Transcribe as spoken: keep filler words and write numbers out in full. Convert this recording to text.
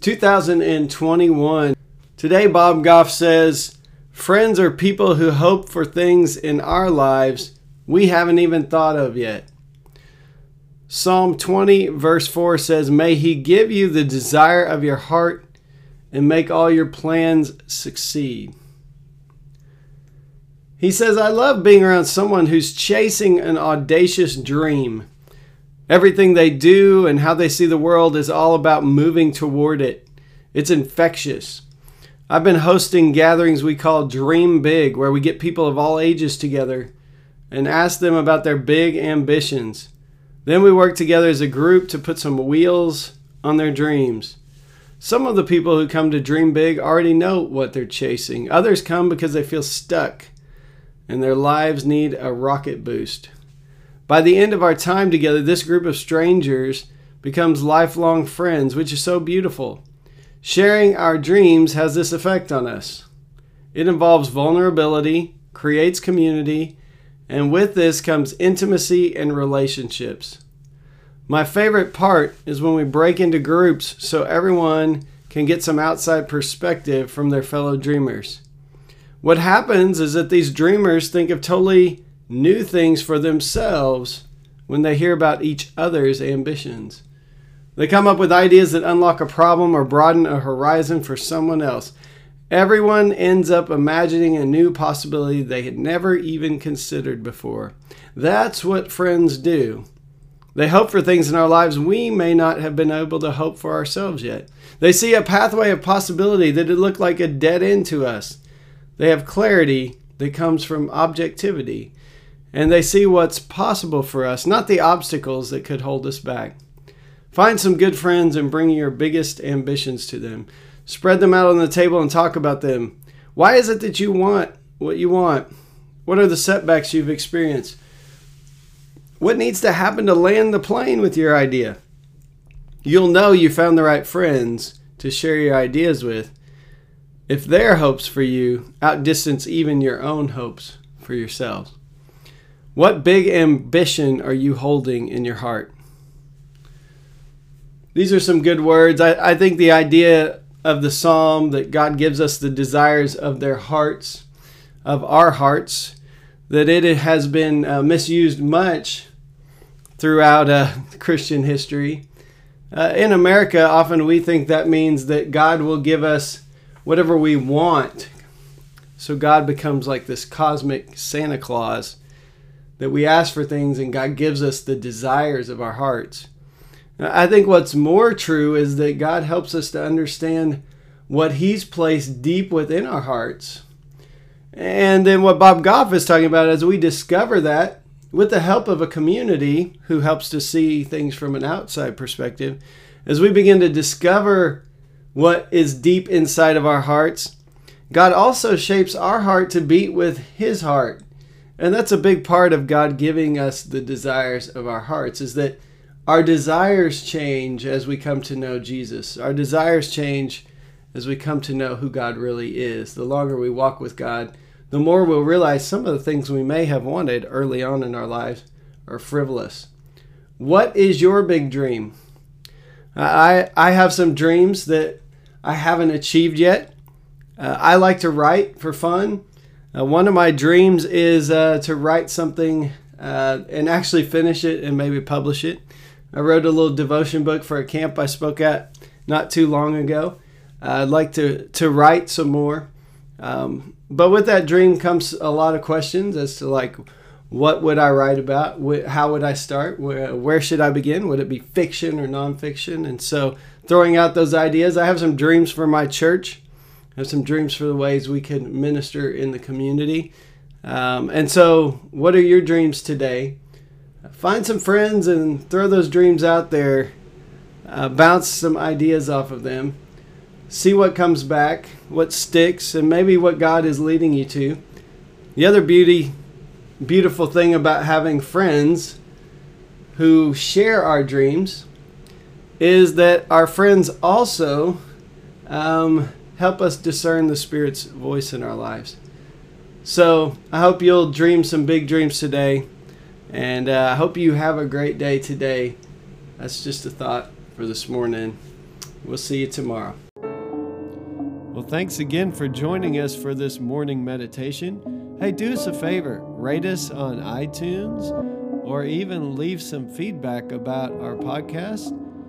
two thousand twenty-one. Today, Bob Goff says, "Friends are people who hope for things in our lives we haven't even thought of yet." Psalm twenty, verse four says, "May he give you the desire of your heart and make all your plans succeed." He says, "I love being around someone who's chasing an audacious dream. Everything they do and how they see the world is all about moving toward it. It's infectious." I've been hosting gatherings we call Dream Big, where we get people of all ages together and ask them about their big ambitions. Then we work together as a group to put some wheels on their dreams. Some of the people who come to Dream Big already know what they're chasing. Others come because they feel stuck and their lives need a rocket boost. By the end of our time together, this group of strangers becomes lifelong friends, which is so beautiful. Sharing our dreams has this effect on us. It involves vulnerability, creates community, and with this comes intimacy and relationships. My favorite part is when we break into groups so everyone can get some outside perspective from their fellow dreamers. What happens is that these dreamers think of totally new things for themselves when they hear about each other's ambitions. They come up with ideas that unlock a problem or broaden a horizon for someone else. Everyone ends up imagining a new possibility they had never even considered before. That's what friends do. They hope for things in our lives we may not have been able to hope for ourselves yet. They see a pathway of possibility that it looked like a dead end to us. They have clarity that comes from objectivity, and they see what's possible for us, not the obstacles that could hold us back. Find some good friends and bring your biggest ambitions to them. Spread them out on the table and talk about them. Why is it that you want what you want? What are the setbacks you've experienced? What needs to happen to land the plane with your idea? You'll know you found the right friends to share your ideas with if their hopes for you outdistance even your own hopes for yourselves. What big ambition are you holding in your heart? These are some good words. I, I think the idea of the psalm that God gives us the desires of their hearts, of our hearts, that it has been uh, misused much throughout uh, Christian history. Uh, in America, often we think that means that God will give us whatever we want. So God becomes like this cosmic Santa Claus, that we ask for things and God gives us the desires of our hearts. I think what's more true is that God helps us to understand what He's placed deep within our hearts. And then what Bob Goff is talking about is we discover that with the help of a community who helps to see things from an outside perspective. As we begin to discover what is deep inside of our hearts, God also shapes our heart to beat with His heart. And that's a big part of God giving us the desires of our hearts, is that our desires change as we come to know Jesus. Our desires change as we come to know who God really is. The longer we walk with God, the more we'll realize some of the things we may have wanted early on in our lives are frivolous. What is your big dream? I, I have some dreams that I haven't achieved yet. Uh, I like to write for fun. Uh, one of my dreams is uh, to write something uh, and actually finish it and maybe publish it. I wrote a little devotion book for a camp I spoke at not too long ago. Uh, I'd like to, to write some more. Um, but with that dream comes a lot of questions as to, like, what would I write about? How would I start? Where, where should I begin? Would it be fiction or nonfiction? And so throwing out those ideas, I have some dreams for my church. I have some dreams for the ways we can minister in the community. Um, and so what are your dreams today? Find some friends and throw those dreams out there uh, bounce some ideas off of them, see what comes back, what sticks, and maybe what God is leading you to. The other beauty, beautiful thing about having friends who share our dreams is that our friends also um, help us discern the Spirit's voice in our lives. So I hope you'll dream some big dreams today, and uh, I hope you have a great day today. That's just a thought for this morning. We'll see you tomorrow. Well, thanks again for joining us for this morning meditation. Hey, do us a favor, rate us on iTunes, or even leave some feedback about our podcast